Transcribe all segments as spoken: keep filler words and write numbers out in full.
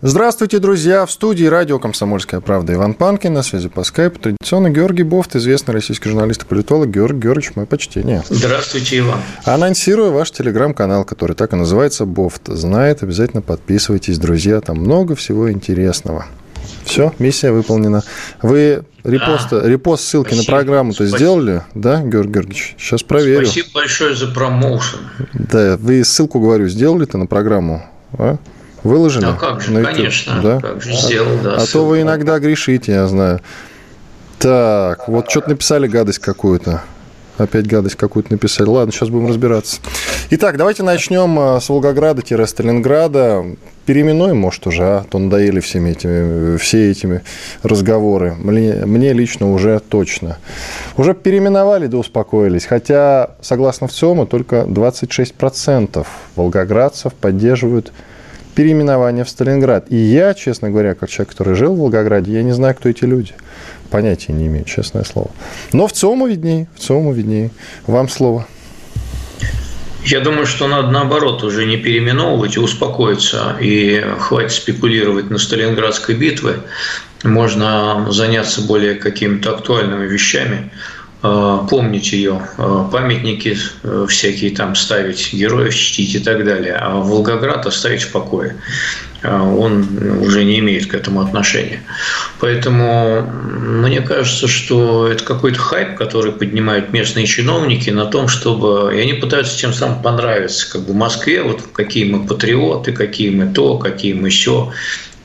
Здравствуйте, друзья! В студии радио «Комсомольская правда» Иван Панкин, на связи по скайпу. Традиционно Георгий Бовт, известный российский журналист и политолог. Георг Герч, мое почтение. Здравствуйте, Иван. Анонсирую ваш телеграм-канал, который так и называется «Бовт знает». Обязательно подписывайтесь, друзья, там много всего интересного. Все, миссия выполнена. Вы репост, а, репост ссылки спасибо. На программу-то спасибо. Сделали, да, Георгий Георгиевич? Сейчас проверю. Спасибо большое за промоушен. Да, вы ссылку, говорю, сделали-то на программу, а? Выложили? Ну, как же, конечно, да? Как же сделал, да. А ссылку. То вы иногда грешите, я знаю. Так, вот что-то написали гадость какую-то. Опять гадость какую-то написали. Ладно, сейчас будем разбираться. Итак, давайте начнем с Волгограда-Сталинграда. Переименуем, может, уже, а? То надоели всеми этими, все этими разговоры. Мне, мне лично уже точно. Уже переименовали, да успокоились. Хотя, согласно ВЦИОМу, только двадцать шесть процентов волгоградцев поддерживают переименование в Сталинград. И я, честно говоря, как человек, который жил в Волгограде, я не знаю, кто эти люди. Понятия не имею, честное слово. Но в ЦИОМу виднее, в ЦИОМу виднее. Вам слово. Я думаю, что надо, наоборот, уже не переименовывать и успокоиться. И хватит спекулировать на Сталинградской битве. Можно заняться более какими-то актуальными вещами. Помнить ее, памятники всякие там ставить, героев чтить и так далее. А Волгоград оставить в покое. Он уже не имеет к этому отношения. Поэтому мне кажется, что это какой-то хайп, который поднимают местные чиновники на том, чтобы... И они пытаются тем самым понравиться как бы Москве, вот какие мы патриоты, какие мы то, какие мы сё.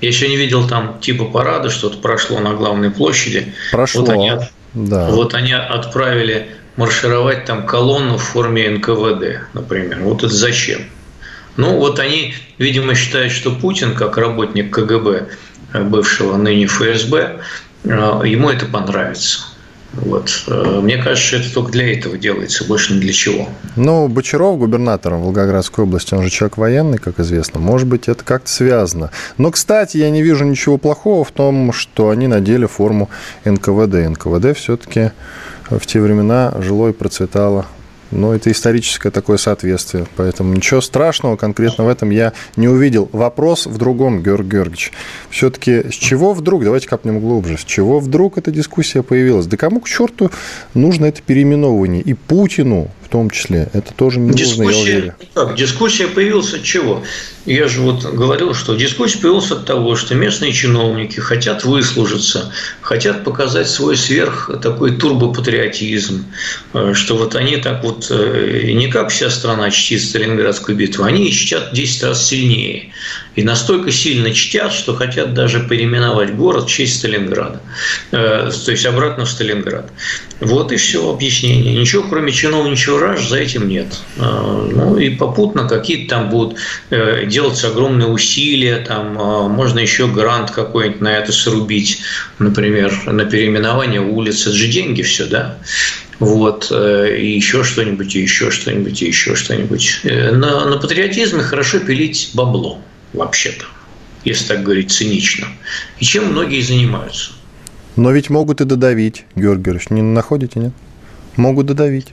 Я еще не видел там типа парада, что-то прошло на главной площади. Прошло. Вот они... Да. Вот они отправили маршировать там колонну в форме эн ка вэ дэ, например. Вот это зачем? Ну, вот они, видимо, считают, что Путин, как работник ка гэ бэ, бывшего ныне эф эс бэ, ему это понравится. Вот. Мне кажется, что это только для этого делается, больше ни для чего. Ну, Бочаров, губернатором Волгоградской области, он же человек военный, как известно. Может быть, это как-то связано. Но, кстати, я не вижу ничего плохого в том, что они надели форму эн ка вэ дэ. эн ка вэ дэ все-таки в те времена жило и процветало. Но это историческое такое соответствие. Поэтому ничего страшного конкретно в этом я не увидел. Вопрос в другом, Георгий Георгиевич. Все-таки с чего вдруг, давайте копнем глубже, с чего вдруг эта дискуссия появилась? Да кому к черту нужно это переименование? И Путину в том числе. Это тоже не нужно, я уверен. Так, дискуссия появилась от чего? Я же вот говорил, что дискуссия появилась от того, что местные чиновники хотят выслужиться, хотят показать свой сверх такой турбопатриотизм, что вот они так вот не как вся страна чтит Сталинградскую битву, они чтят десять раз сильнее. И настолько сильно чтят, что хотят даже переименовать город в честь Сталинграда. То есть обратно в Сталинград. Вот и все объяснение. Ничего, кроме чиновничьего раж, за этим нет. Ну и попутно какие-то там будут делаться огромные усилия, там можно еще грант какой-нибудь на это срубить, например, на переименование улиц. Это же деньги все, да? Вот, и еще что-нибудь, и еще что-нибудь, и еще что-нибудь. На, на патриотизме хорошо пилить бабло, вообще-то, если так говорить цинично. И чем многие занимаются. Но ведь могут и додавить, Георгий Георгиевич, не находите, нет? Могут додавить.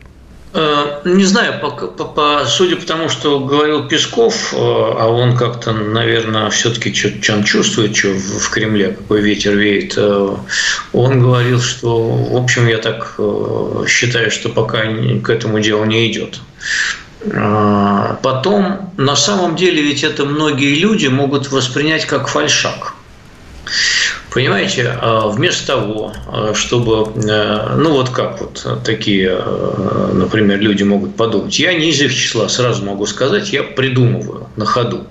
Не знаю, по, по, по, судя по тому, что говорил Песков, а он как-то, наверное, все-таки что-то чувствует, что в Кремле, какой ветер веет, он говорил, что, в общем, я так считаю, что пока к этому делу не идет. Потом, на самом деле, ведь это многие люди могут воспринять как фальшак. Понимаете, вместо того, чтобы, ну вот как вот такие, например, люди могут подумать, я не из их числа, сразу могу сказать, я придумываю на ходу.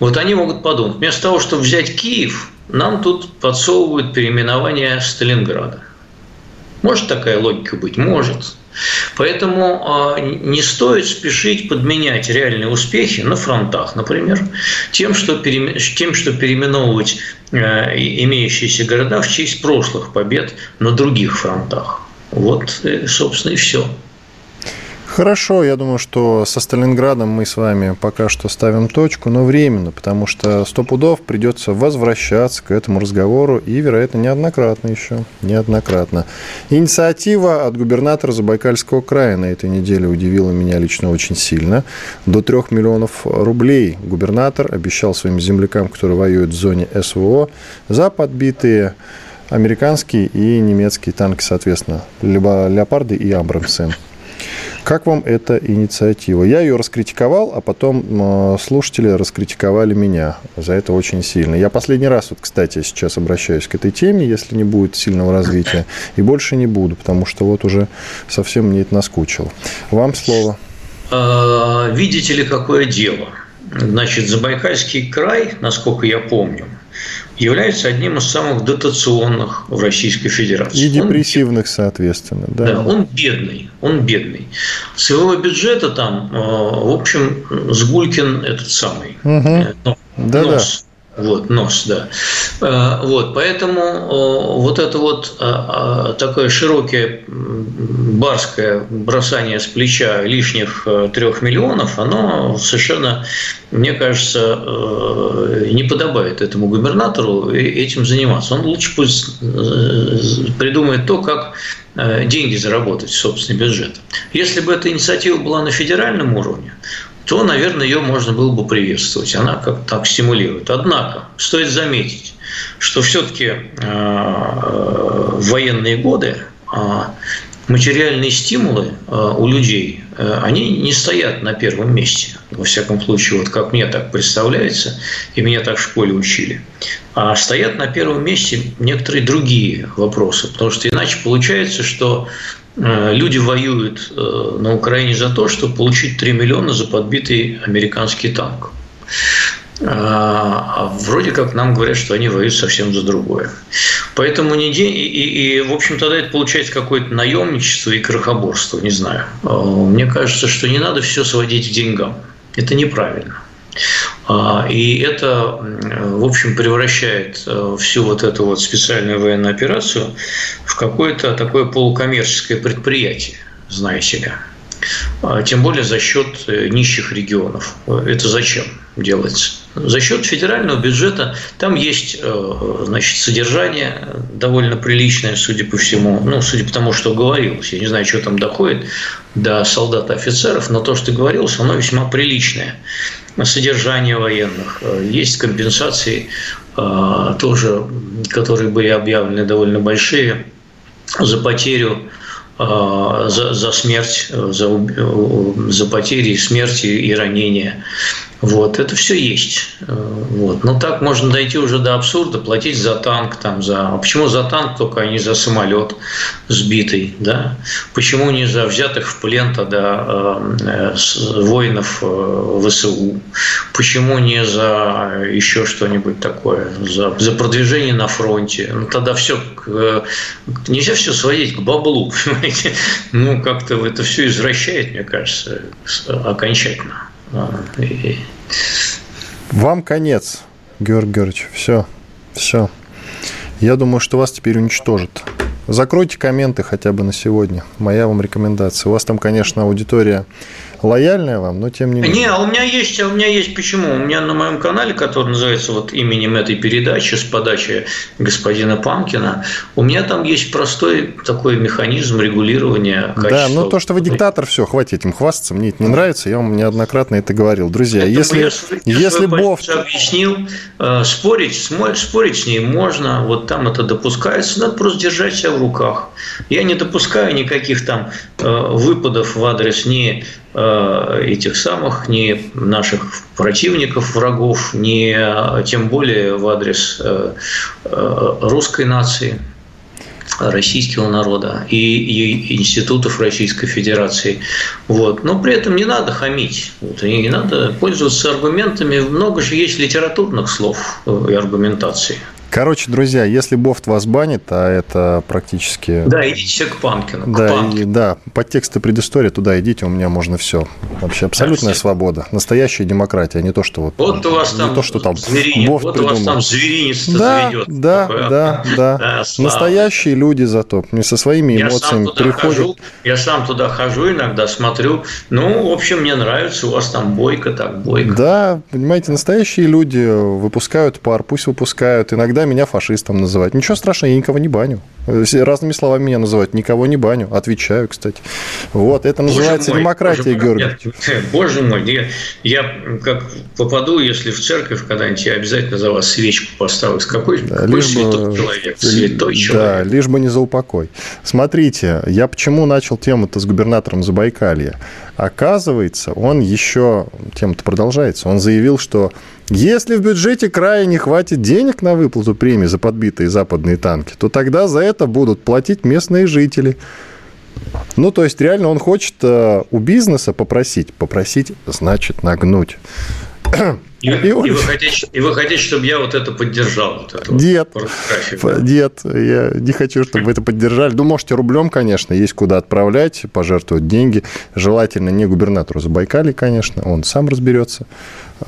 Вот они могут подумать, вместо того, чтобы взять Киев, нам тут подсовывают переименование Сталинграда. Может такая логика быть? Может. Поэтому не стоит спешить подменять реальные успехи на фронтах, например, тем, что переименовывать имеющиеся города в честь прошлых побед на других фронтах. Вот, собственно, и все. Хорошо, я думаю, что со Сталинградом мы с вами пока что ставим точку, но временно, потому что сто пудов придется возвращаться к этому разговору и, вероятно, неоднократно еще, неоднократно. Инициатива от губернатора Забайкальского края на этой неделе удивила меня лично очень сильно. До трех миллионов рублей губернатор обещал своим землякам, которые воюют в зоне СВО, за подбитые американские и немецкие танки, соответственно, либо «Леопарды» и «Абрамсы». Как вам эта инициатива? Я ее раскритиковал, а потом слушатели раскритиковали меня. За это очень сильно. Я последний раз, вот, кстати, сейчас обращаюсь к этой теме, если не будет сильного развития. И больше не буду, потому что вот уже совсем мне это наскучило. Вам слово. Видите ли, какое дело? Значит, Забайкальский край, насколько я помню, является одним из самых дотационных в Российской Федерации. И депрессивных, он, соответственно. Да. да, он бедный, он бедный. С его бюджета там, в общем, Сгулькин этот самый. Угу. Да, нос. Да. Вот, нос, да. Вот, поэтому вот это вот такое широкое барское бросание с плеча лишних трех миллионов, оно совершенно... Мне кажется, не подобает этому губернатору этим заниматься. Он лучше пусть придумает то, как деньги заработать в собственный бюджет. Если бы эта инициатива была на федеральном уровне, то, наверное, ее можно было бы приветствовать. Она как-то так стимулирует. Однако, стоит заметить, что все-таки в военные годы материальные стимулы у людей, они не стоят на первом месте. Во всяком случае, вот как мне так представляется, и меня так в школе учили. А стоят на первом месте некоторые другие вопросы. Потому что иначе получается, что люди воюют на Украине за то, чтобы получить три миллиона за подбитый американский танк. А вроде как нам говорят, что они воюют совсем за другое. Поэтому не день, и, и, и, в общем, тогда это получается какое-то наемничество и крохоборство, не знаю. Мне кажется, что не надо все сводить к деньгам. Это неправильно. И это, в общем, превращает всю вот эту вот специальную военную операцию в какое-то такое полукоммерческое предприятие, знаете ли. Тем более за счет нищих регионов. Это зачем делается? За счет федерального бюджета там есть, значит, содержание довольно приличное, судя по всему, ну, судя по тому, что говорилось. Я не знаю, что там доходит до солдат и офицеров, но то, что говорилось, оно весьма приличное. Содержание военных, есть компенсации тоже, которые были объявлены довольно большие, за потерю, За, за смерть, за, за потери, смерти и ранения. Вот. Это все есть. Вот. Но так можно дойти уже до абсурда, платить за танк. Там, за... Почему за танк только, а не за самолет сбитый? Да? Почему не за взятых в плен тогда э, э, воинов э, ВСУ? Почему не за еще что-нибудь такое? За, за продвижение на фронте? Ну, тогда все... Э, нельзя все сводить к баблу, понимаете? Ну, как-то это все извращает, мне кажется, окончательно. Вам конец, Георгий Георгиевич. Все, все. Я думаю, что вас теперь уничтожат. Закройте комменты хотя бы на сегодня. Моя вам рекомендация. У вас там, конечно, аудитория лояльная вам, но тем не менее. Не, а у меня есть, а у меня есть почему? У меня на моем канале, который называется вот именем этой передачи, с подачи господина Панкина, у меня там есть простой такой механизм регулирования качества. Да, ну то, что вы диктатор, все, хватит этим хвастаться, мне это не нравится, я вам неоднократно это говорил. Друзья, поэтому если, я свою, если Бовт... объяснил, спорить, спорить с ней можно, вот там это допускается, надо просто держать себя в руках. Я не допускаю никаких там выпадов в адрес ни... этих самых, ни наших противников, врагов, ни тем более в адрес русской нации, российского народа и, и институтов Российской Федерации. Вот. Но при этом не надо хамить, вот, и не надо пользоваться аргументами. Много же есть литературных слов и аргументации. Короче, друзья, если Бовт вас банит, а это практически... Да, идите к Панкину. К да, Панкину. И, да, подтекст и предыстория, туда идите, у меня можно все. Вообще абсолютная да, свобода, настоящая демократия, не то, что вот... Вот у вас там, там зверинец, вот у вас там зверинец-то да, заведет. Да, такое. да, да, да. Настоящие люди зато, не со своими эмоциями приходят. Я сам туда хожу иногда, смотрю, ну, в общем, мне нравится, у вас там бойко так, бойко. Да, понимаете, настоящие люди выпускают пар, пусть выпускают, иногда меня фашистом называют. Ничего страшного, я никого не баню. Разными словами меня называют. Никого не баню. Отвечаю, кстати. Вот. Это боже называется мой, демократия, Георгий. Боже мой. Я, я как попаду, если в церковь когда-нибудь, я обязательно за вас свечку поставлю. Какой, да, какой святой бы, человек? Святой да, человек. Лишь бы не за упокой. Смотрите, я почему начал тему-то с губернатором Забайкалья? Оказывается, он еще... Тема-то продолжается. Он заявил, что если в бюджете края не хватит денег на выплату премии за подбитые западные танки, то тогда за это будут платить местные жители. Ну, то есть, реально он хочет у бизнеса попросить. Попросить значит нагнуть. И, и, он... и, вы хотите, и вы хотите, чтобы я вот это поддержал? Вот это нет, вот, да? Нет, я не хочу, чтобы вы это поддержали. Ну, можете рублем, конечно, есть куда отправлять, пожертвовать деньги. Желательно не губернатору Забайкалья, конечно, он сам разберется.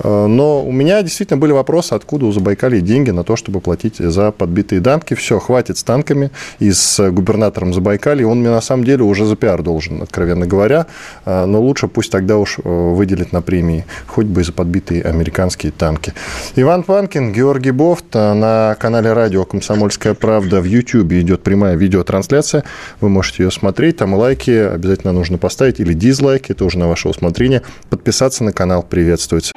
Но у меня действительно были вопросы, откуда у Забайкалья деньги на то, чтобы платить за подбитые танки. Все, хватит с танками и с губернатором Забайкалья. Он мне на самом деле уже за пиар должен, откровенно говоря. Но лучше пусть тогда уж выделит на премии, хоть бы и за подбитые американцы. Танки. Иван Панкин, Георгий Бовт. На канале Радио Комсомольская правда в YouTube идет прямая видеотрансляция. Вы можете ее смотреть. Там лайки обязательно нужно поставить или дизлайки, тоже на ваше усмотрение. Подписаться на канал приветствуется.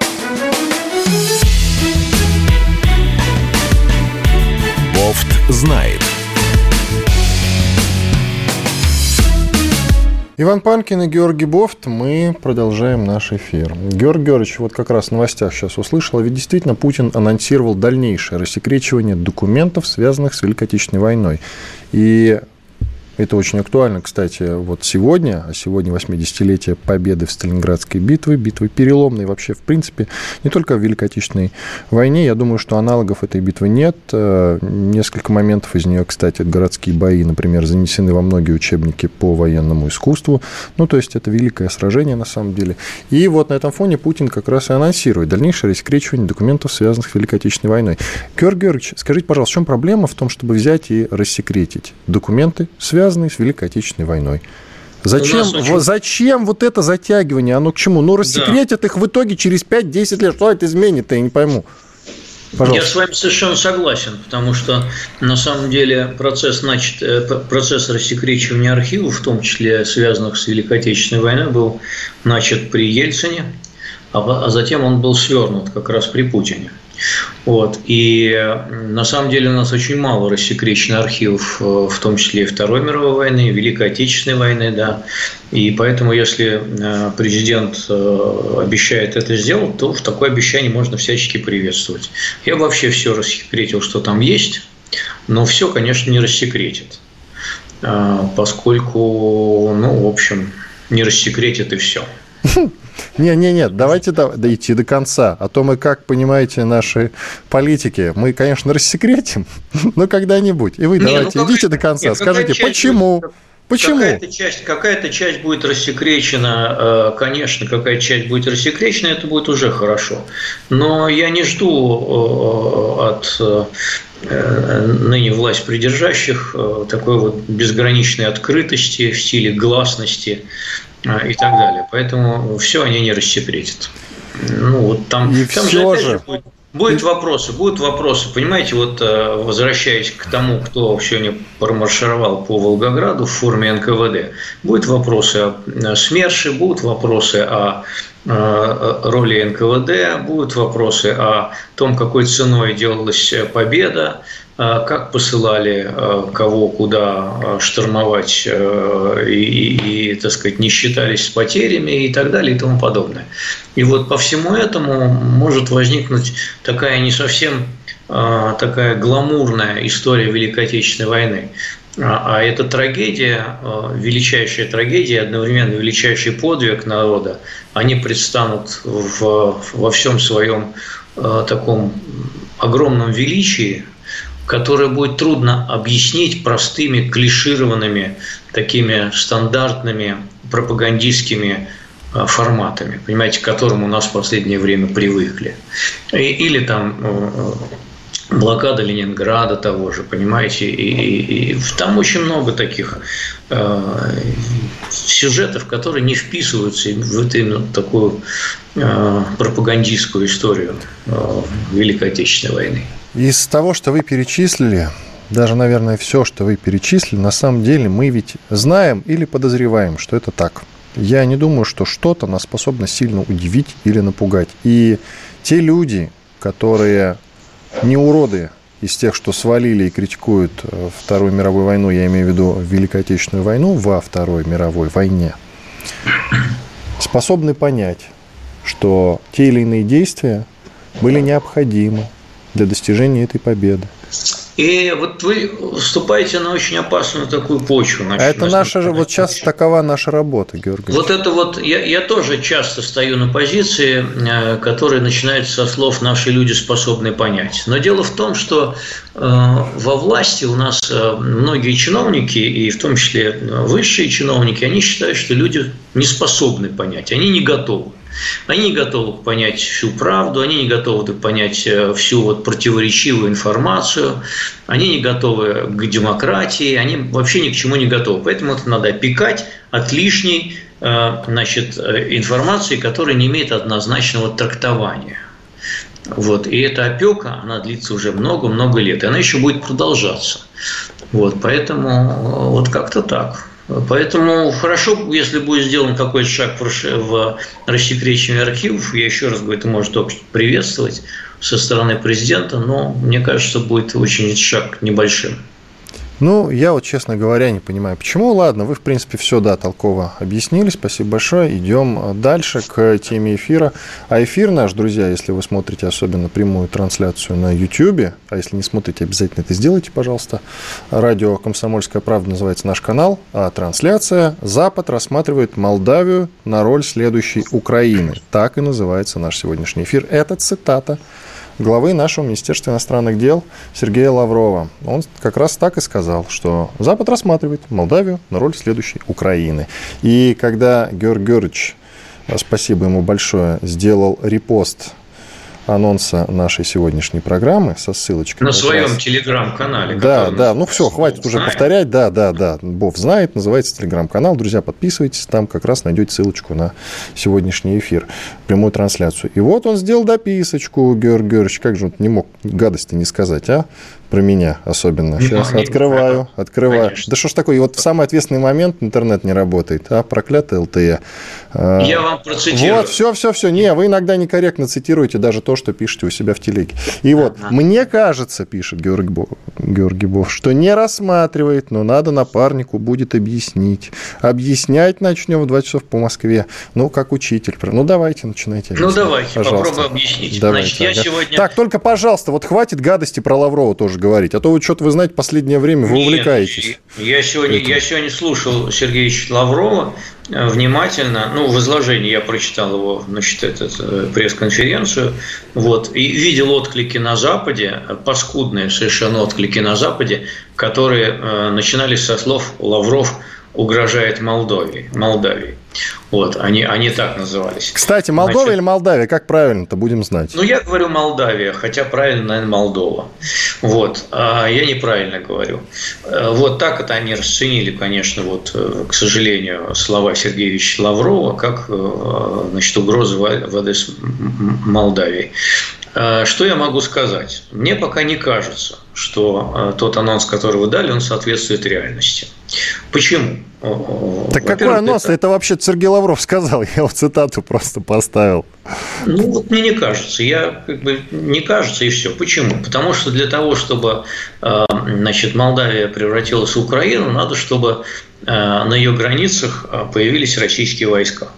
Бовт знает. Иван Панкин и Георгий Бовт, мы продолжаем наш эфир. Георгий Герч, вот как раз в новостях сейчас услышал, ведь действительно Путин анонсировал дальнейшее рассекречивание документов, связанных с Великой Отечественной войной. И это очень актуально, кстати, вот сегодня, а сегодня восьмидесятилетие победы в Сталинградской битве, битвы переломной вообще, в принципе, не только в Великой Отечественной войне. Я думаю, что аналогов этой битвы нет. Несколько моментов из нее, кстати, городские бои, например, занесены во многие учебники по военному искусству. Ну, то есть, это великое сражение, на самом деле. И вот на этом фоне Путин как раз и анонсирует дальнейшее рассекречивание документов, связанных с Великой Отечественной войной. Георгий Георгиевич, скажите, пожалуйста, в чем проблема в том, чтобы взять и рассекретить документы, связанные связанные с Великой Отечественной войной? Зачем, очень... зачем вот это затягивание? Оно к чему? Ну, рассекретят да. их в итоге через пять-десять лет. Что это изменит-то? Я не пойму. Пожалуйста. Я с вами совершенно согласен, потому что, на самом деле, процесс, значит, процесс рассекречивания архивов, в том числе связанных с Великой Отечественной войной, был начат при Ельцине, а затем он был свернут как раз при Путине. Вот. И на самом деле у нас очень мало рассекречено архивов, в том числе и Второй мировой войны, и Великой Отечественной войны, да. И поэтому, если президент обещает это сделать, то в такое обещание можно всячески приветствовать. Я вообще все рассекретил, что там есть, но все, конечно, не рассекретит, поскольку, ну, в общем, не рассекретит и все. Нет-нет-нет, давайте дойти до конца. А то мы, как понимаете, наши политики, мы, конечно, рассекретим, но когда-нибудь. И вы не, давайте ну, идите до конца, нет, скажите, почему? Будет, почему? Какая-то часть, какая-то часть будет рассекречена, конечно, какая-то часть будет рассекречена, это будет уже хорошо. Но я не жду от ныне власть придержащих такой вот безграничной открытости в стиле гласности и так далее. Поэтому все они не рассекретят. Ну, вот там, и там все же, же. Будут, будут вопросы, будут вопросы. Понимаете, вот возвращаясь к тому, кто сегодня промаршировал по Волгограду в форме эн ка вэ дэ, будут вопросы о СМЕРШе, будут вопросы о роли эн ка вэ дэ, будут вопросы о том, какой ценой делалась победа, как посылали кого куда штурмовать и, и, и, так сказать, не считались с потерями и так далее и тому подобное. И вот по всему этому может возникнуть такая не совсем такая гламурная история Великой Отечественной войны. А это трагедия, величайшая трагедия, одновременно величайший подвиг народа. Они предстанут в, во всем своем таком огромном величии которое будет трудно объяснить простыми, клишированными, такими стандартными пропагандистскими форматами, понимаете, к которым у нас в последнее время привыкли. Или там блокада Ленинграда того же, понимаете, и, и, и там очень много таких э, сюжетов, которые не вписываются в эту ну, такую э, пропагандистскую историю э, Великой Отечественной войны. Из того, что вы перечислили, даже, наверное, все, что вы перечислили, на самом деле мы ведь знаем или подозреваем, что это так. Я не думаю, что что-то нас способно сильно удивить или напугать. И те люди, которые не уроды из тех, что свалили и критикуют Вторую мировую войну, я имею в виду Великую Отечественную войну, во Второй мировой войне, способны понять, что те или иные действия были необходимы для достижения этой победы. И вот вы вступаете на очень опасную такую почву. Значит, а это наша же, вот сейчас такова наша работа, Георгий. Вот это вот, я, я тоже часто стою на позиции, которая начинается со слов «наши люди способны понять». Но дело в том, что э, во власти у нас э, многие чиновники, и в том числе высшие чиновники, они считают, что люди не способны понять, они не готовы. Они не готовы понять всю правду, они не готовы понять всю вот противоречивую информацию, они не готовы к демократии, они вообще ни к чему не готовы. Поэтому это надо опекать от лишней, значит, информации, которая не имеет однозначного трактования. Вот. И эта опека, она длится уже много-много лет, и она еще будет продолжаться. Вот. Поэтому вот как-то так. Поэтому хорошо, если будет сделан какой-то шаг в рассекречивание архивов, я еще раз говорю, это может общество приветствовать со стороны президента, но мне кажется, будет очень шаг небольшим. Ну, я вот, честно говоря, не понимаю, почему. Ладно, вы, в принципе, все, да, толково объяснили. Спасибо большое. Идем дальше к теме эфира. А эфир наш, друзья, если вы смотрите особенно прямую трансляцию на YouTube, а если не смотрите, обязательно это сделайте, пожалуйста. Радио «Комсомольская правда» называется наш канал. А трансляция «Запад рассматривает Молдавию на роль следующей Украины». Так и называется наш сегодняшний эфир. Это цитата главы нашего Министерства иностранных дел Сергея Лаврова. Он как раз так и сказал, что Запад рассматривает Молдавию на роль следующей Украины. И когда Георг Герч, спасибо ему большое, сделал репост анонса нашей сегодняшней программы со ссылочкой на своем телеграм-канале. Да, да, ну все, хватит уже повторять. Да, да, да, Бовт знает, называется телеграм-канал. Друзья, подписывайтесь, там как раз найдете ссылочку на сегодняшний эфир, прямую трансляцию. И вот он сделал дописочку, Георг Георгиевич, как же он не мог гадости не сказать, а? Про меня особенно. Сейчас открываю, открываю. Конечно. Да что ж такое, и вот в самый ответственный момент интернет не работает, а проклятый эл тэ е. Я вам процитирую. Вот, все, все, все. Не, вы иногда некорректно цитируете даже то, что пишете у себя в телеге. И вот, ага. Мне кажется, пишет Георг Бо... Георгий Бовт, что не рассматривает, но надо напарнику будет объяснить. Объяснять начнем в два часа по Москве. Ну, как учитель. Ну, давайте, начинайте. Ну, давайте, пожалуйста. Попробуй объяснить. Давайте. Значит, я ага. сегодня... Так, только, пожалуйста, вот хватит гадости про Лаврова тоже говорить. А то вы что-то, вы знаете, в последнее время вы Нет, увлекаетесь. Я сегодня, я сегодня слушал Сергея Лаврова внимательно. Ну, в изложении я прочитал его, значит, этот, пресс-конференцию. Вот. И видел отклики на Западе, паскудные совершенно отклики на Западе, которые э, начинались со слов «Лавров угрожает Молдове, Молдавии». Вот, они, они так назывались. Кстати, Молдова Значит, или Молдавия, как правильно-то, будем знать? Ну, я говорю Молдавия, хотя правильно, наверное, Молдова. Вот, а я неправильно говорю. Вот так это они расценили, конечно, вот, к сожалению, слова Сергея Вячеславовича Лаврова, как, значит, угрозы в адрес Молдавии. Что я могу сказать? Мне пока не кажется, что тот анонс, который вы дали, он соответствует реальности. Почему? Так во-первых, какой анонс? Это... это вообще Сергей Лавров сказал, я его цитату просто поставил. Ну, вот мне не кажется. Я как бы не кажется, и все. Почему? Потому что для того, чтобы, значит, Молдавия превратилась в Украину, надо, чтобы на ее границах появились российские войска.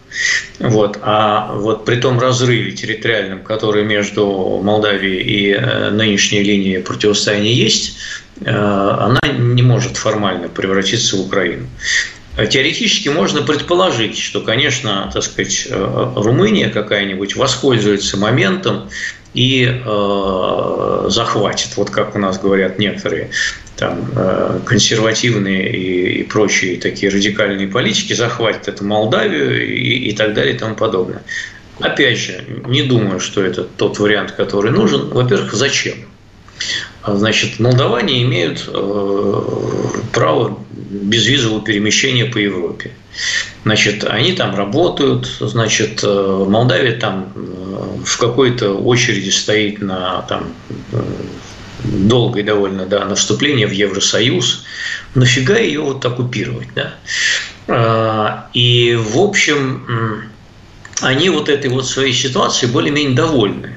Вот. А вот при том разрыве территориальном, который между Молдавией и нынешней линией противостояния есть, она не может формально превратиться в Украину. Теоретически можно предположить, что, конечно, так сказать, Румыния какая-нибудь воспользуется моментом и э, захватит. Вот как у нас говорят некоторые там, э, консервативные и, и прочие такие радикальные политики, захватит эту Молдавию и, и так далее и тому подобное. Опять же, не думаю, что это тот вариант, который нужен. Во-первых, зачем? Значит, молдаване имеют э, право безвизового перемещения по Европе. Значит, они там работают, значит, э, Молдавия там э, в какой-то очереди стоит на там, э, долгое довольно да, на вступление в Евросоюз. Нафига ее вот оккупировать? Да? Э, и, в общем, э, они вот этой вот своей ситуацией более-менее довольны.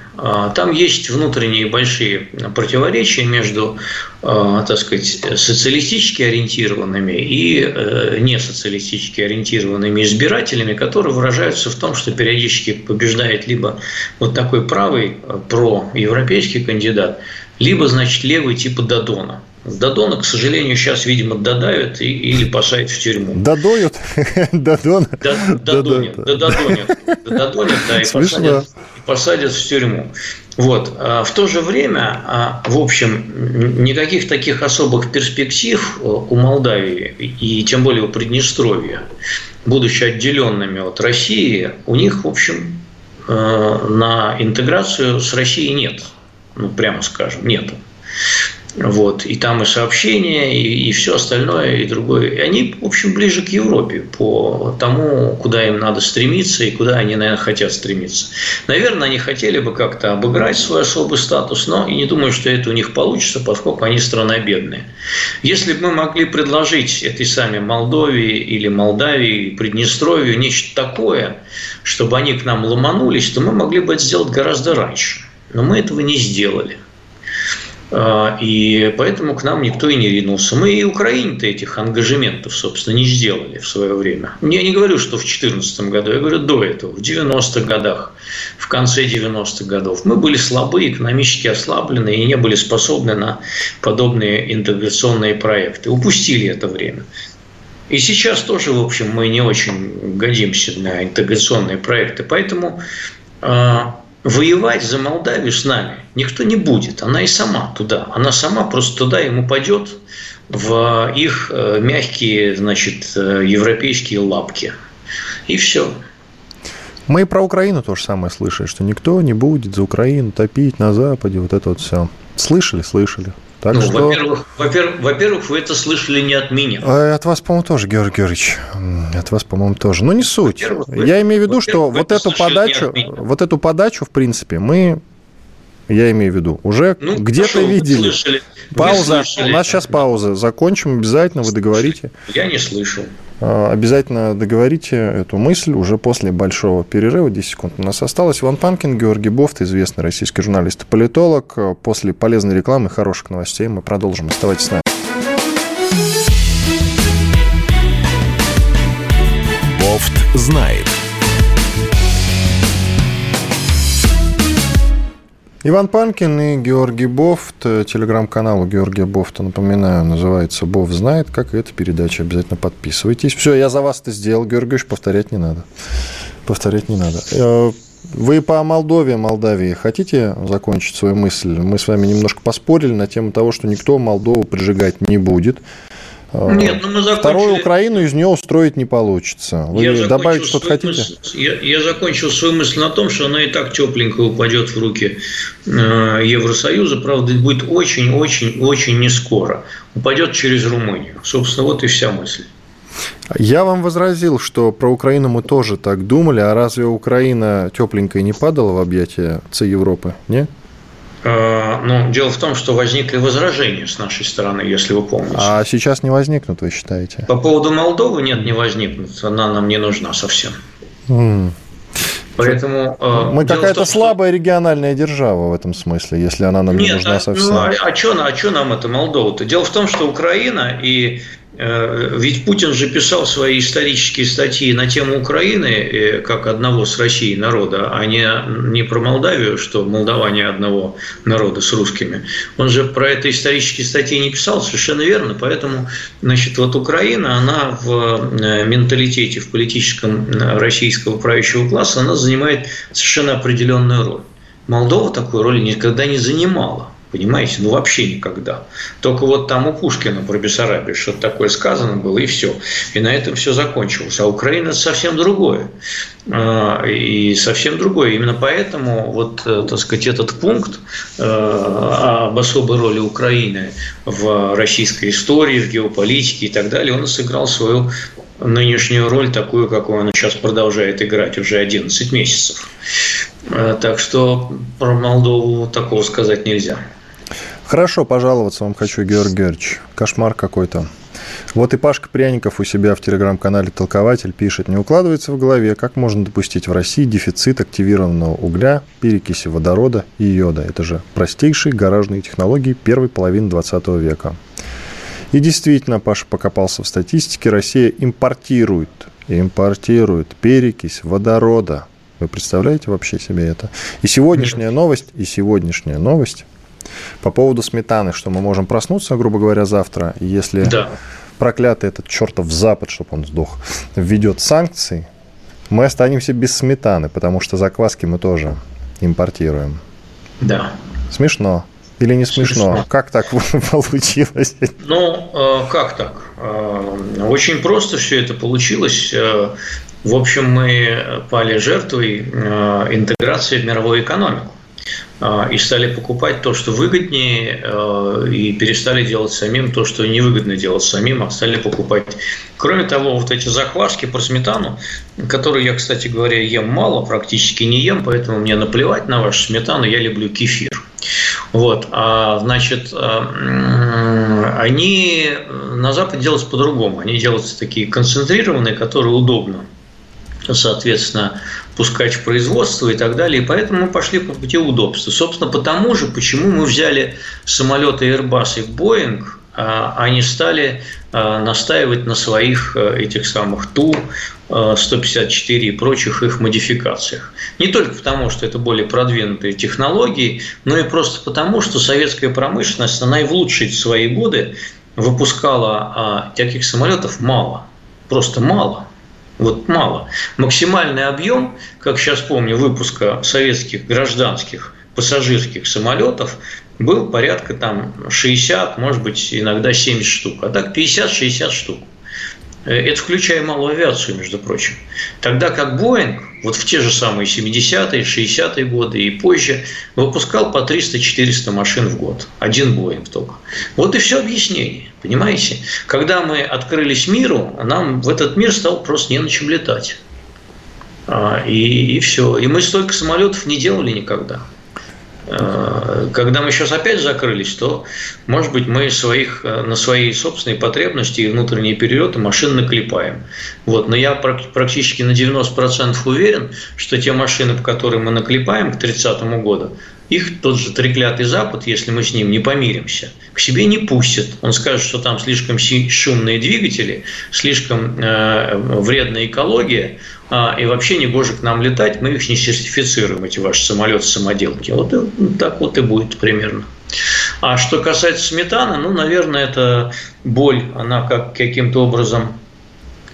Там есть внутренние большие противоречия между, так сказать, социалистически ориентированными и несоциалистически ориентированными избирателями, которые выражаются в том, что периодически побеждает либо вот такой правый проевропейский кандидат, либо, значит, левый типа Додона. Додона, к сожалению, сейчас, видимо, додавят и, или посадят в тюрьму. Додоют? Додонят. Додонят, да, и посадят, посадят в тюрьму. Вот. В то же время, в общем, никаких таких особых перспектив у Молдавии, и тем более у Приднестровья, будучи отделенными от России, у них, в общем, на интеграцию с Россией нет. Ну, прямо скажем, нету. Вот. И там и сообщения, и, и все остальное, и другое. И они, в общем, ближе к Европе по тому, куда им надо стремиться и куда они, наверное, хотят стремиться. Наверное, они хотели бы как-то обыграть свой особый статус, но и не думаю, что это у них получится, поскольку они страна бедная. Если бы мы могли предложить этой самой Молдове или Молдавии, Приднестровью нечто такое, чтобы они к нам ломанулись, то мы могли бы это сделать гораздо раньше. Но мы этого не сделали. И поэтому к нам никто и не ринулся. Мы и Украине-то этих ангажементов, собственно, не сделали в свое время. Я не говорю, что в две тысячи четырнадцатом году, я говорю до этого, в девяностых годах, в конце девяностых годов. Мы были слабы, экономически ослаблены и не были способны на подобные интеграционные проекты. Упустили это время. И сейчас тоже, в общем, мы не очень годимся на интеграционные проекты. Поэтому... воевать за Молдавию с нами никто не будет. Она и сама туда. Она сама просто туда ему падет в их мягкие, значит, европейские лапки. И все. Мы и про Украину то же самое слышали, что никто не будет за Украину топить на Западе. Вот это вот все. Слышали, слышали. Так ну, что... во-первых, во-первых, во-первых, вы это слышали не от меня. От вас, по-моему, тоже, Георгий Георгиевич. От вас, по-моему, тоже. Но не суть. Во-первых, я имею в виду, что вот эту подачу, вот эту подачу, в принципе, мы, я имею в виду, уже ну, где-то хорошо, видели. Слышали, пауза. Слышали, у нас сейчас пауза. Закончим обязательно. Вы договорите. Я не слышал. Обязательно договорите эту мысль уже после большого перерыва. десять секунд у нас осталось. Иван Панкин, Георгий Бовт, известный российский журналист и политолог. После полезной рекламы, хороших новостей мы продолжим. Оставайтесь с нами. Бовт знает. Иван Панкин и Георгий Бовт. Телеграм-канал у Георгия Бовта, напоминаю, называется «Бовт знает», как и эта передача. Обязательно подписывайтесь. Все, я за вас это сделал, Георгий Ильич, повторять не надо. Повторять не надо. Вы по Молдове, Молдавии хотите закончить свою мысль? Мы с вами немножко поспорили на тему того, что никто Молдову прижигать не будет. Нет, ну мы закончили... Вторую Украину из нее устроить не получится. Вы добавить что-то хотите? Мысль... Я, я закончил свою мысль на том, что она и так тепленько упадет в руки э, Евросоюза. Правда, будет очень-очень-очень нескоро. Упадет через Румынию. Собственно, вот и вся мысль. Я вам возразил, что про Украину мы тоже так думали. А разве Украина тепленькая не падала в объятия Ц Европы? Нет? Ну, дело в том, что возникли возражения с нашей стороны, если вы помните. А сейчас не возникнут, вы считаете? По поводу Молдовы нет, не возникнут. Она нам не нужна совсем. Mm. Поэтому, мы какая-то том, слабая что... региональная держава в этом смысле, если она нам нет, не нужна а, совсем. Ну, а, а что а чё нам это Молдова-то? Дело в том, что Украина и... Ведь Путин же писал свои исторические статьи на тему Украины как одного с Россией народа, а не, не про Молдавию, что молдаване одного народа с русскими. Он же про это исторические статьи не писал, совершенно верно. Поэтому, значит, вот Украина, она в менталитете, в политическом российского правящего класса, она занимает совершенно определенную роль. Молдова такой роли никогда не занимала. Понимаете? Ну, вообще никогда. Только вот там у Пушкина про Бессарабию что-то такое сказано было, и все. И на этом все закончилось. А Украина – это совсем другое. И совсем другое. Именно поэтому, вот, так сказать, этот пункт об особой роли Украины в российской истории, в геополитике и так далее, он сыграл свою нынешнюю роль, такую, какую она сейчас продолжает играть уже одиннадцать месяцев. Так что про Молдову такого сказать нельзя. Хорошо, пожаловаться вам хочу, Георг Герч. Кошмар какой-то. Вот и Пашка Пряников у себя в телеграм-канале «Толкователь» пишет: не укладывается в голове, как можно допустить в России дефицит активированного угля, перекиси водорода и йода. Это же простейшие гаражные технологии первой половины двадцатого века. И действительно, Паша покопался в статистике, Россия импортирует, импортирует перекись водорода. Вы представляете вообще себе это? И сегодняшняя новость, и сегодняшняя новость... По поводу сметаны, что мы можем проснуться, грубо говоря, завтра, если да. проклятый этот чертов Запад, чтобы он сдох, введет санкции, мы останемся без сметаны, потому что закваски мы тоже импортируем. Да. Смешно. Или не смешно? смешно? Как так получилось? Ну, как так? Очень просто все это получилось. В общем, мы пали жертвой интеграции в мировую экономику. И стали покупать то, что выгоднее, и перестали делать самим то, что невыгодно делать самим, а стали покупать. Кроме того, вот эти закваски про сметану, которую я, кстати говоря, ем мало, практически не ем, поэтому мне наплевать на вашу сметану, я люблю кефир. Вот, а, значит, они на Западе делаются по-другому, они делаются такие концентрированные, которые удобно, соответственно, пускать в производство и так далее. И поэтому мы пошли по пути удобства. Собственно, потому же, почему мы взяли самолеты Airbus и Boeing, а не стали настаивать на своих этих самых Ту сто пятьдесят четыре и прочих их модификациях. Не только потому, что это более продвинутые технологии, но и просто потому, что советская промышленность, она и в лучшие свои годы выпускала таких самолетов мало. Просто мало. Вот мало. Максимальный объем, как сейчас помню, выпуска советских гражданских пассажирских самолетов был порядка там шестьдесят, может быть, иногда семьдесят штук, а так пятьдесят-шестьдесят штук. Это включая малую авиацию, между прочим. Тогда как Boeing вот в те же самые семидесятые, шестидесятые годы и позже выпускал по триста-четыреста машин в год. Один Boeing только. Вот и все объяснение, понимаете? Когда мы открылись миру, нам в этот мир стало просто не на чем летать. И, и все. И мы столько самолетов не делали никогда. Когда мы сейчас опять закрылись, то, может быть, мы своих, на свои собственные потребности и внутренние перелеты машин наклепаем. Вот. Но я практически на девяносто процентов уверен, что те машины, по которым мы наклепаем к тридцатому году, их тот же треклятый Запад, если мы с ним не помиримся, к себе не пустит. Он скажет, что там слишком шумные двигатели, слишком э, вредная экология, э, и вообще негоже к нам летать, мы их не сертифицируем, эти ваши самолеты-самоделки. Вот и, так вот и будет примерно. А что касается сметаны, ну, наверное, это боль, она как, каким-то образом...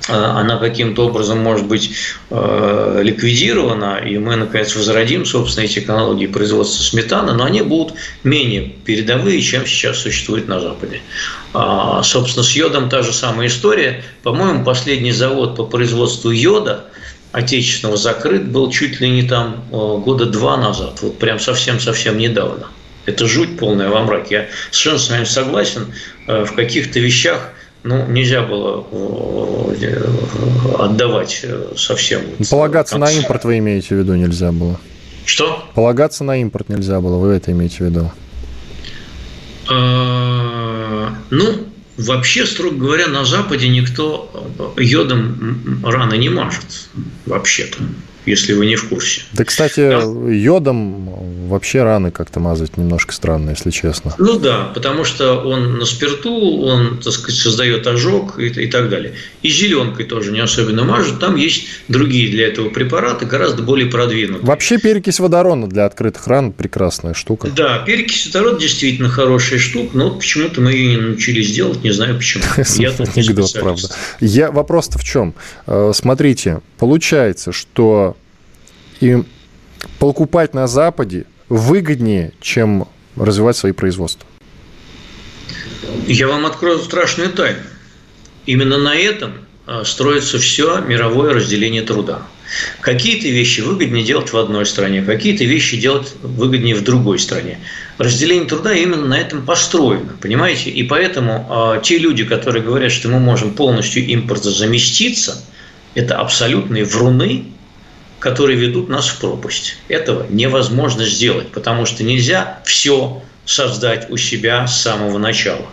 она каким-то образом может быть э, ликвидирована, и мы, наконец, возродим, собственно, эти технологии производства сметаны, но они будут менее передовые, чем сейчас существует на Западе. А, собственно, с йодом та же самая история. По-моему, последний завод по производству йода отечественного закрыт был чуть ли не там года два назад, вот прям совсем-совсем недавно. Это жуть полная во мраке. Я совершенно с вами согласен, э, в каких-то вещах Ну, нельзя было отдавать совсем. Полагаться на импорт вы имеете в виду нельзя было? Что? Полагаться на импорт нельзя было, вы это имеете в виду? Ну, вообще, строго говоря, на Западе никто йодом раны не мажет, вообще-то, если вы не в курсе. Да, кстати, да. йодом вообще раны как-то мазать немножко странно, если честно. Ну да, потому что он на спирту, он, так сказать, создает ожог и, и так далее. И зеленкой тоже не особенно мажут, там есть другие для этого препараты, гораздо более продвинутые. Вообще перекись водорода для открытых ран прекрасная штука. Да, перекись водорода действительно хорошая штука, но почему-то мы ее не научились делать, не знаю почему. Анекдот, правда. Вопрос-то в чем? Смотрите, получается, что... И покупать на Западе выгоднее, чем развивать свои производства? Я вам открою страшную тайну. Именно на этом строится все мировое разделение труда. Какие-то вещи выгоднее делать в одной стране, какие-то вещи делать выгоднее в другой стране. Разделение труда именно на этом построено, понимаете? И поэтому э, те люди, которые говорят, что мы можем полностью импортозаместиться, это абсолютные вруны, которые ведут нас в пропасть. Этого невозможно сделать, потому что нельзя все создать у себя с самого начала.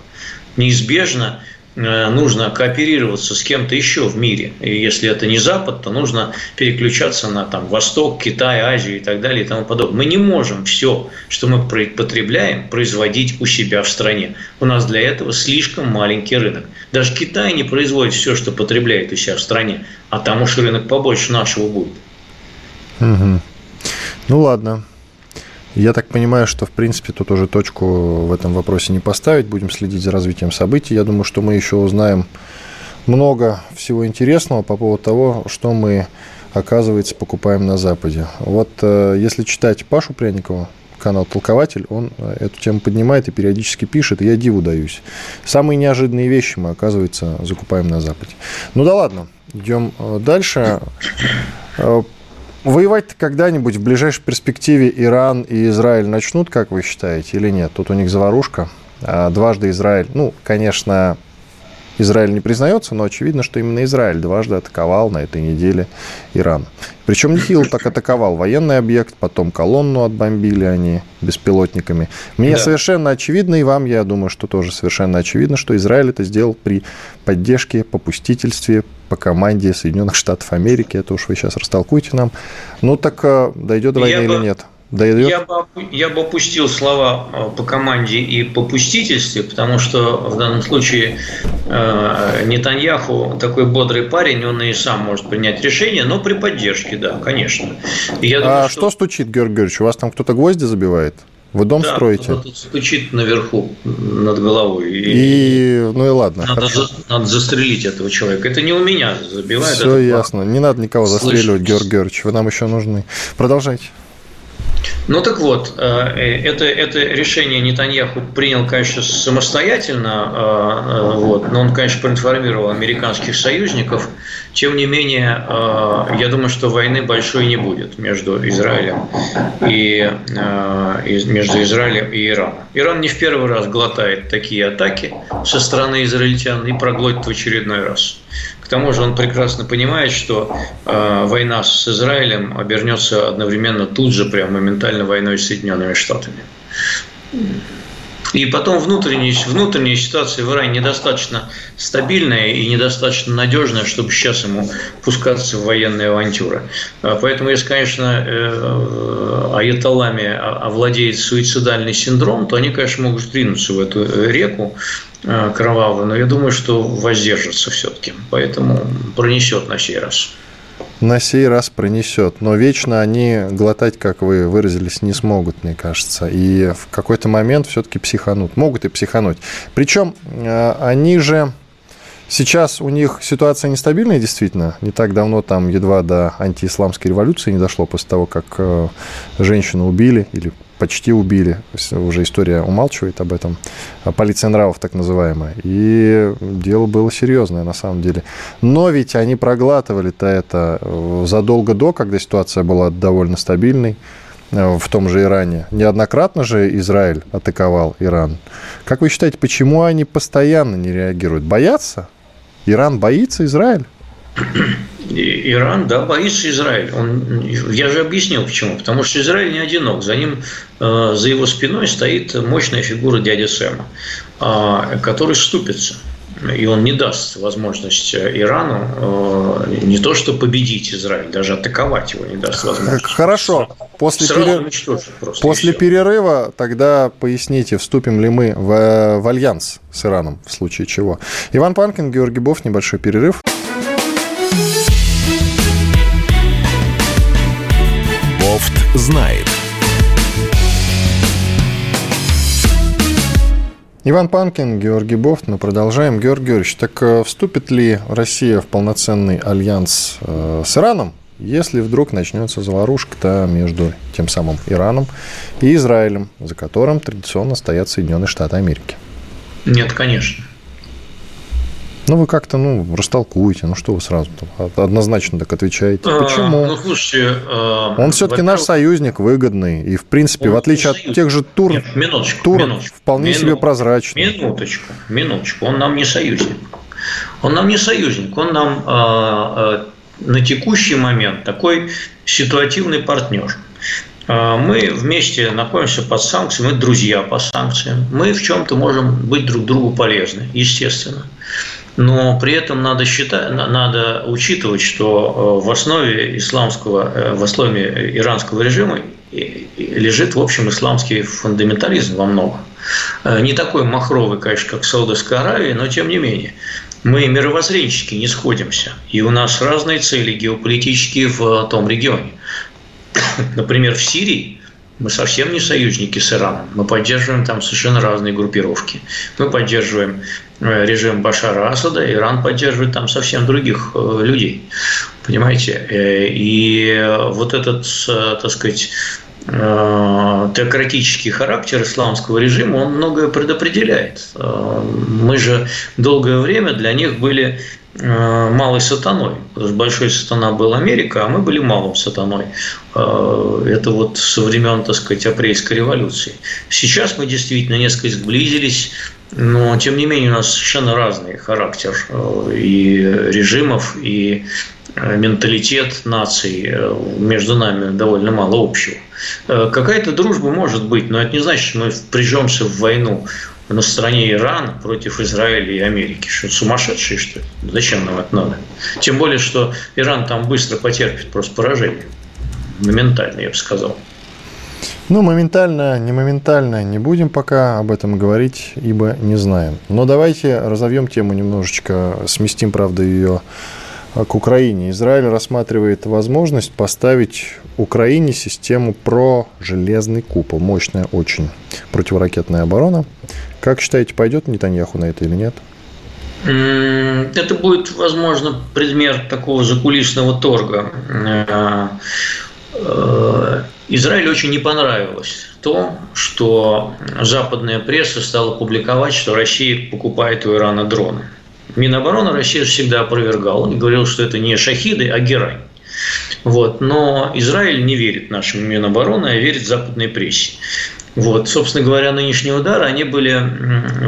Неизбежно нужно кооперироваться с кем-то еще в мире. И если это не Запад, то нужно переключаться на там, Восток, Китай, Азию и так далее и тому подобное. Мы не можем все, что мы потребляем, производить у себя в стране. У нас для этого слишком маленький рынок. Даже Китай не производит все, что потребляет у себя в стране, а там уж рынок побольше нашего будет. Угу. Ну ладно. Я так понимаю, что, в принципе, тут уже точку в этом вопросе не поставить. Будем следить за развитием событий. Я думаю, что мы еще узнаем много всего интересного по поводу того, что мы, оказывается, покупаем на Западе. Вот если читать Пашу Пряникова, канал «Толкователь», он эту тему поднимает и периодически пишет, и я диву даюсь. Самые неожиданные вещи мы, оказывается, закупаем на Западе. Ну да ладно, идем дальше. Воевать-то когда-нибудь в ближайшей перспективе Иран и Израиль начнут, как вы считаете, или нет? Тут у них заварушка. Дважды Израиль... Ну, конечно, Израиль не признается, но очевидно, что именно Израиль дважды атаковал на этой неделе Иран. Причем нехило так атаковал военный объект, потом колонну отбомбили они беспилотниками. Мне да. совершенно очевидно, и вам, я думаю, что тоже совершенно очевидно, что Израиль это сделал при поддержке, попустительстве, по команде Соединенных Штатов Америки. Это уж вы сейчас растолкуете нам. Ну, так дойдет война я или бы, нет? Дойдет? Я бы, я бы опустил слова по команде и попустительстве, потому что в данном случае э, Нетаньяху такой бодрый парень, он и сам может принять решение, но при поддержке, да, конечно. Я думаю, а что... что стучит, Георгий Герч? У вас там кто-то гвозди забивает? Вы дом да, строите? Да, кто-то стучит наверху, над головой. И, и... Ну и ладно. Надо, за... надо застрелить этого человека. Это не у меня забивает. Все ясно. Пар... Не надо никого застрелить, Георгий Георгиевич. Вы нам еще нужны. Продолжайте. Ну так вот, это, это решение Нетаньяху принял, конечно, самостоятельно, вот, но он, конечно, проинформировал американских союзников. Тем не менее, я думаю, что войны большой не будет между Израилем и, между Израилем и Ираном. Иран не в первый раз глотает такие атаки со стороны израильтян и проглотит в очередной раз. К тому же он прекрасно понимает, что э, война с Израилем обернется одновременно тут же, прям моментально войной с Соединенными Штатами. И потом внутренняя, внутренняя ситуация в Иране недостаточно стабильная и недостаточно надежная, чтобы сейчас ему пускаться в военные авантюры. Поэтому, если, конечно, аятоллами овладеет суицидальный синдром, то они, конечно, могут ринуться в эту реку кровавую, но я думаю, что воздержатся все-таки. Поэтому пронесет на сей раз. На сей раз пронесет. Но вечно они глотать, как вы выразились, не смогут, мне кажется. И в какой-то момент все-таки психанут. Могут и психануть. Причем они же... Сейчас у них ситуация нестабильная, действительно. Не так давно там едва до антиисламской революции не дошло после того, как женщину убили или почти убили. Уже история умалчивает об этом. Полиция нравов, так называемая. И дело было серьезное, на самом деле. Но ведь они проглатывали-то это задолго до, когда ситуация была довольно стабильной в том же Иране. Неоднократно же Израиль атаковал Иран. Как вы считаете, почему они постоянно не реагируют? Боятся? Иран боится Израиль? Иран, да, боится Израиль. Он, я же объяснил, почему. Потому что Израиль не одинок. За ним, э, за его спиной стоит мощная фигура дяди Сэма, э, который ступится. И он не даст возможность Ирану э, не то что победить Израиль, даже атаковать его не даст возможность. Хорошо. После, пере... просто, После перерыва тогда поясните, вступим ли мы в, в альянс с Ираном, в случае чего. Иван Панкин, Георгий Бовт, небольшой перерыв. Бовт знает. Иван Панкин, Георгий Бовт, мы продолжаем. Георгий Георгиевич, так вступит ли Россия в полноценный альянс с Ираном? если вдруг начнется заварушка-то между тем самым Ираном и Израилем, за которым традиционно стоят Соединенные Штаты Америки? Нет, конечно. Ну, вы как-то, ну, растолкуете, ну, что вы сразу однозначно так отвечаете. Почему? А, ну, слушайте... А, он все-таки наш союзник выгодный, и, в принципе, в отличие от тех же тур, Нет, минуточку, туров, минуточку, вполне минуточку, себе прозрачный. Минуточку, минуточку, он нам не союзник. Он нам не союзник, он нам а, а, на текущий момент такой ситуативный партнер. А, мы вместе находимся под санкциями, мы друзья по санкциям, мы в чем-то можем быть друг другу полезны, естественно. Но при этом надо, считать, надо учитывать, что в основе исламского, в основе иранского режима лежит, в общем, исламский фундаментализм во многом. Не такой махровый, конечно, как в Саудовской Аравии, но тем не менее. Мы мировоззренчески не сходимся, и у нас разные цели геополитические в том регионе. Например, в Сирии. Мы совсем не союзники с Ираном. Мы поддерживаем там совершенно разные группировки. Мы поддерживаем режим Башара Асада, Иран поддерживает там совсем других людей. Понимаете? И вот этот, так сказать, теократический характер исламского режима, он многое предопределяет. Мы же долгое время для них были... малой сатаной. Потому что большой сатана был Америка, а мы были малым сатаной. Это вот со времен, так сказать, апрельской революции. Сейчас мы действительно несколько сблизились, но тем не менее у нас совершенно разный характер и режимов, и менталитет наций. Между нами довольно мало общего. Какая-то дружба может быть, но это не значит, что мы впряжемся в войну на стороне Ирана против Израиля и Америки. Что, сумасшедшие, что ли? Зачем нам это надо? Тем более, что Иран там быстро потерпит просто поражение. Моментально, я бы сказал. Ну, моментально, не моментально, не будем пока об этом говорить, ибо не знаем. Но давайте разовьем тему немножечко, сместим, правда, ее к Украине. Израиль рассматривает возможность поставить Украине систему про железный купол. Мощная очень противоракетная оборона. Как считаете, пойдет Нетаньяху на это или нет? Это будет, возможно, предмет такого закулисного торга. Израилю очень не понравилось то, что западная пресса стала публиковать, что Россия покупает у Ирана дроны. Минобороны Россия всегда опровергала и говорила, что это не шахиды, а герань. Вот. Но Израиль не верит нашему Минобороны, а верит западной прессе. Вот. Собственно говоря, нынешние удары, они были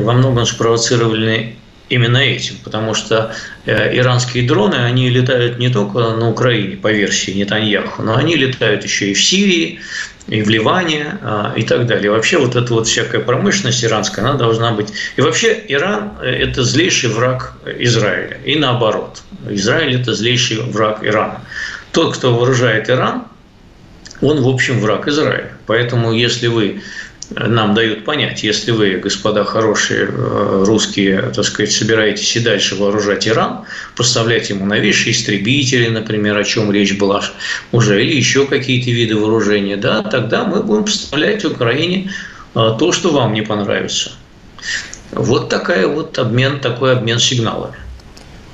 во многом спровоцированы именно этим, потому что иранские дроны, они летают не только на Украине, по версии Нетаньяху, но они летают еще и в Сирии, и в Ливане, и так далее. И вообще вот эта вот всякая промышленность иранская, она должна быть... И вообще Иран – это злейший враг Израиля, и наоборот. Израиль – это злейший враг Ирана. Тот, кто вооружает Иран, он, в общем, враг Израиля. Поэтому если вы... Нам дают понять, если вы, господа хорошие русские, так сказать, собираетесь и дальше вооружать Иран, поставлять ему новейшие истребители, например, о чем речь была уже, или еще какие-то виды вооружения, да, тогда мы будем поставлять Украине то, что вам не понравится. Вот такая вот обмен, такой обмен сигналами.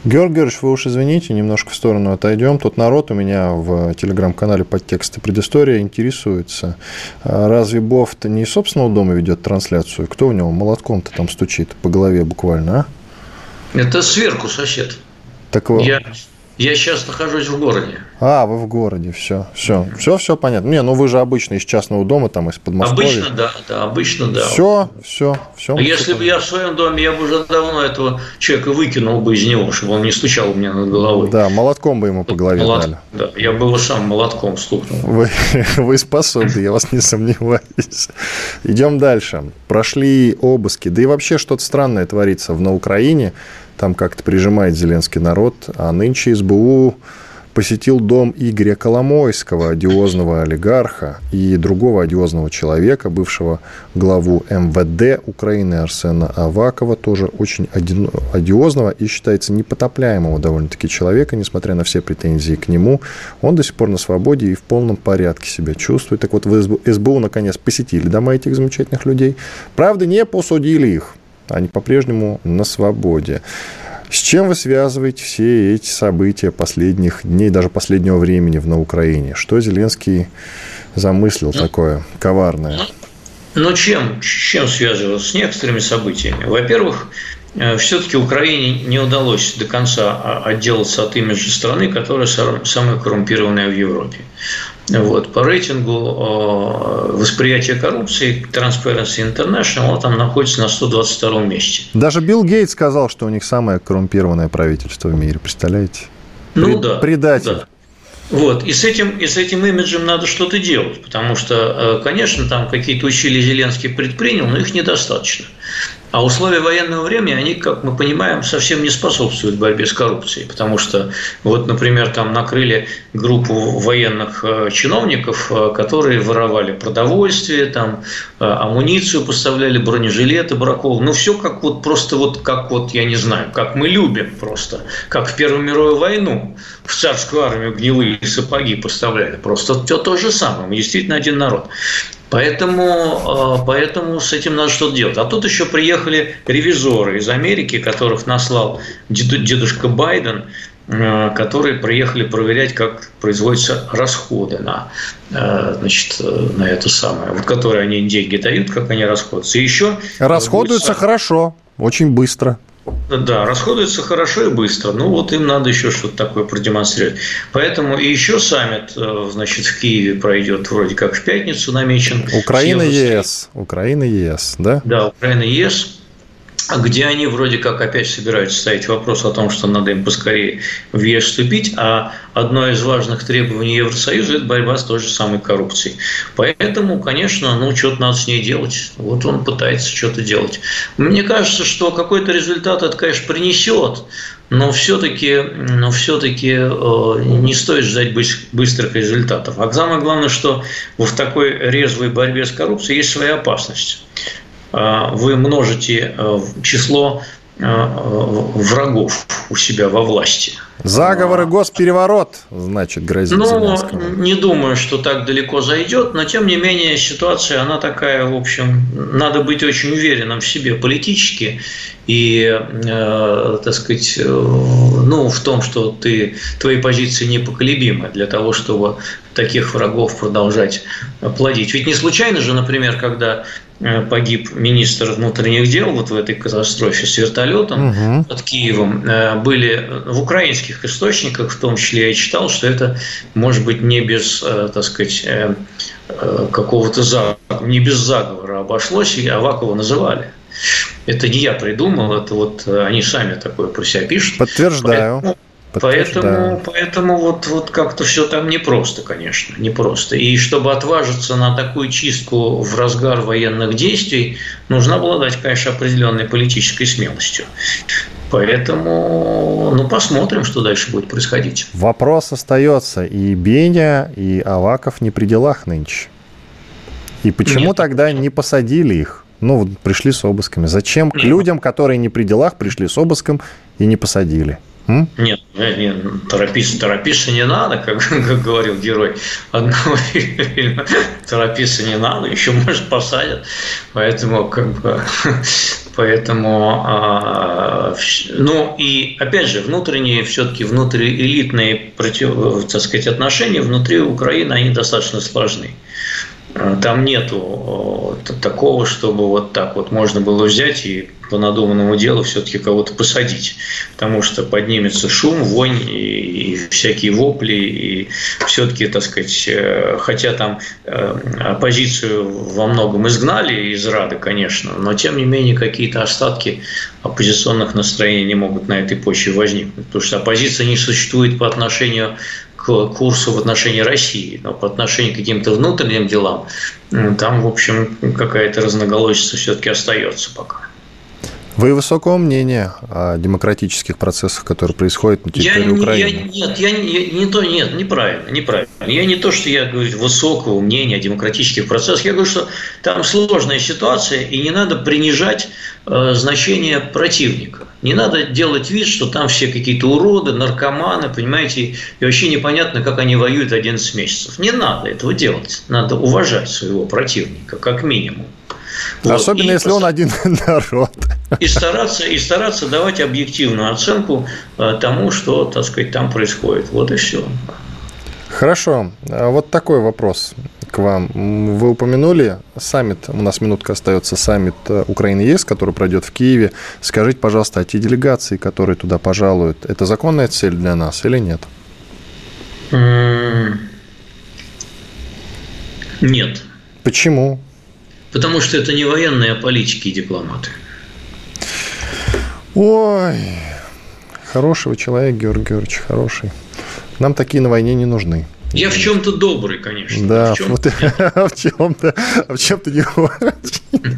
Георгий Герч, вы уж извините, немножко в сторону отойдем. Тут народ у меня в телеграм-канале «Подтекст и предыстория» интересуется. Разве Бовт не из собственного дома ведет трансляцию? Кто у него молотком-то там стучит по голове буквально, а? Это сверху сосед. Так вот. Я... Я сейчас нахожусь в городе. А, вы в городе, все, все, все, все понятно. Не, ну вы же обычно из частного дома, там, из Подмосковья. Обычно, да, да, обычно, да. Все, все, все. А если бы я в своем доме, я бы уже давно этого человека выкинул бы из него, чтобы он не стучал у меня над головой. Да, молотком бы ему по голове Молот... дали. Да, я бы его сам молотком стукнул. Вы, вы способны, я вас не сомневаюсь. Идем дальше. Прошли обыски, да и вообще что-то странное творится на Украине. Там как-то прижимает Зеленский народ. А нынче СБУ посетил дом Игоря Коломойского, одиозного олигарха, и другого одиозного человека, бывшего главу МВД Украины Арсена Авакова, тоже очень одиозного и считается непотопляемого довольно-таки человека, несмотря на все претензии к нему. Он до сих пор на свободе и в полном порядке себя чувствует. Так вот, в СБУ наконец посетили дома этих замечательных людей. Правда, не посудили их. Они по-прежнему на свободе. С чем вы связываете все эти события последних дней, даже последнего времени на Украине? Что Зеленский замыслил такое коварное? Ну, чем? Чем связывал? С некоторыми событиями. Во-первых, все-таки Украине не удалось до конца отделаться от имиджа страны, которая самая коррумпированная в Европе. Вот. По рейтингу восприятия коррупции Transparency International там находится на сто двадцать втором месте. Даже Билл Гейтс сказал, что у них самое коррумпированное правительство в мире. Представляете? Ну Пред... да. Предатель. Да. Вот. И с этим, и с этим имиджем надо что-то делать, потому что, конечно, там какие-то усилия Зеленский предпринял, но их недостаточно. А условия военного времени, они, как мы понимаем, совсем не способствуют борьбе с коррупцией, потому что, вот, например, там накрыли группу военных чиновников, которые воровали продовольствие, там, амуницию поставляли, бронежилеты бракованные, ну, все как вот просто вот, как вот, я не знаю, как мы любим просто, как в Первую мировую войну в царскую армию гнилые сапоги поставляли, просто все то же самое, действительно один народ. Поэтому, поэтому с этим надо что-то делать. А тут еще приехали ревизоры из Америки, которых наслал дедушка Байден, которые приехали проверять, как производятся расходы на, значит, на это самое, в которое они деньги дают, как они расходуются. И еще расходуются будет... хорошо, очень быстро. Да, расходуется хорошо и быстро. Ну, вот им надо еще что-то такое продемонстрировать. Поэтому и еще саммит, значит, в Киеве пройдет вроде как в пятницу намечен. Украина-ЕС. Украина-ЕС, да? Да, Украина-ЕС. Где они вроде как опять собираются ставить вопрос о том, что надо им поскорее в ЕС вступить, а одно из важных требований Евросоюза – это борьба с той же самой коррупцией. Поэтому, конечно, ну, что-то надо с ней делать. Вот он пытается что-то делать. Мне кажется, что какой-то результат это, конечно, принесет, но все-таки, но все-таки э, не стоит ждать быстрых результатов. А самое главное, что в такой резвой борьбе с коррупцией есть своя опасность. Вы множите число врагов у себя во власти. Заговор и госпереворот, значит, грозит Зеленскому. Ну, не думаю, что так далеко зайдет, но, тем не менее, ситуация, она такая, в общем, надо быть очень уверенным в себе политически и, э, так сказать, э, ну, в том, что ты, твои позиции непоколебимы для того, чтобы таких врагов продолжать плодить. Ведь не случайно же, например, когда погиб министр внутренних дел вот в этой катастрофе с вертолетом угу. под Киевом, были в украинских источниках, в том числе я читал, что это может быть не без, так сказать, какого-то заговора, не без заговора обошлось, и Авакова называли. Это не я придумал, это вот они сами такое про себя пишут. Подтверждаю. Поэтому Поэтому, поэтому вот, вот как-то все там непросто, конечно, непросто. И чтобы отважиться на такую чистку в разгар военных действий, нужно обладать, конечно, определенной политической смелостью. Поэтому, ну, посмотрим, что дальше будет происходить. Вопрос остается. И Беня, и Аваков не при делах нынче. И почему Нет. тогда не посадили их? Ну, вот пришли с обысками. Зачем к людям, которые не при делах, пришли с обыском и не посадили? Нет, нет, торопиться, торопиться не надо, как, как говорил герой одного фильма. Торопиться не надо, еще, может, посадят. Поэтому, как бы, поэтому, а, ну, и, опять же, внутренние, все-таки внутриэлитные, так сказать, отношения внутри Украины, они достаточно сложны. Там нету такого, чтобы вот так вот можно было взять и по надуманному делу все-таки кого-то посадить, потому что поднимется шум, вонь и, и всякие вопли, и все-таки, так сказать, хотя там оппозицию во многом изгнали из Рады, конечно, но тем не менее какие-то остатки оппозиционных настроений не могут на этой почве возникнуть, потому что оппозиция не существует по отношению к курсу в отношении России, но по отношению к каким-то внутренним делам там, в общем, какая-то разноголосица все-таки остается пока. Вы высокого мнения о демократических процессах, которые происходят на территории я, Украины? Я, нет, я, я, не то, нет, неправильно, неправильно. Я не то, что я говорю высокого мнения о демократических процессах. Я говорю, что там сложная ситуация, и не надо принижать э, значение противника. Не надо делать вид, что там все какие-то уроды, наркоманы, понимаете, и вообще непонятно, как они воюют одиннадцать месяцев. Не надо этого делать. Надо уважать своего противника, как минимум. Вот. Особенно, и если он один народ. И стараться, и стараться давать объективную оценку тому, что, так сказать, там происходит. Вот и все. Хорошо. Вот такой вопрос к вам. Вы упомянули саммит, у нас минутка остается, саммит Украины-ЕС, который пройдет в Киеве. Скажите, пожалуйста, а те делегации, которые туда пожалуют, это законная цель для нас или нет? Нет. Почему? Потому что это не военные, а политики и дипломаты. Ой, хороший вы человек, Георгий Георгиевич, хороший. Нам такие на войне не нужны. Я в чем-то добрый, конечно. Да, в чем-то, в чем-то, в чем-то не очень.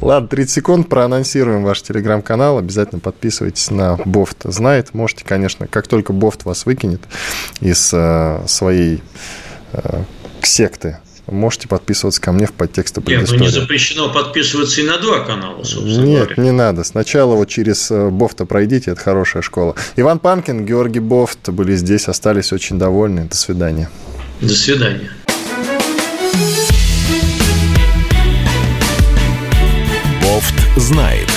Ладно, тридцать секунд, проанонсируем ваш телеграм-канал. Обязательно подписывайтесь на Бовт знает. Можете, конечно, как только Бовт вас выкинет из своей секты, можете подписываться ко мне в подтексты предыстории. Нет, ну не запрещено подписываться и на два канала, собственно Нет, говоря. Не надо. Сначала вот через Бовта пройдите, это хорошая школа. Иван Панкин, Георгий Бовт были здесь, остались очень довольны. До свидания. До свидания. Бовт знает.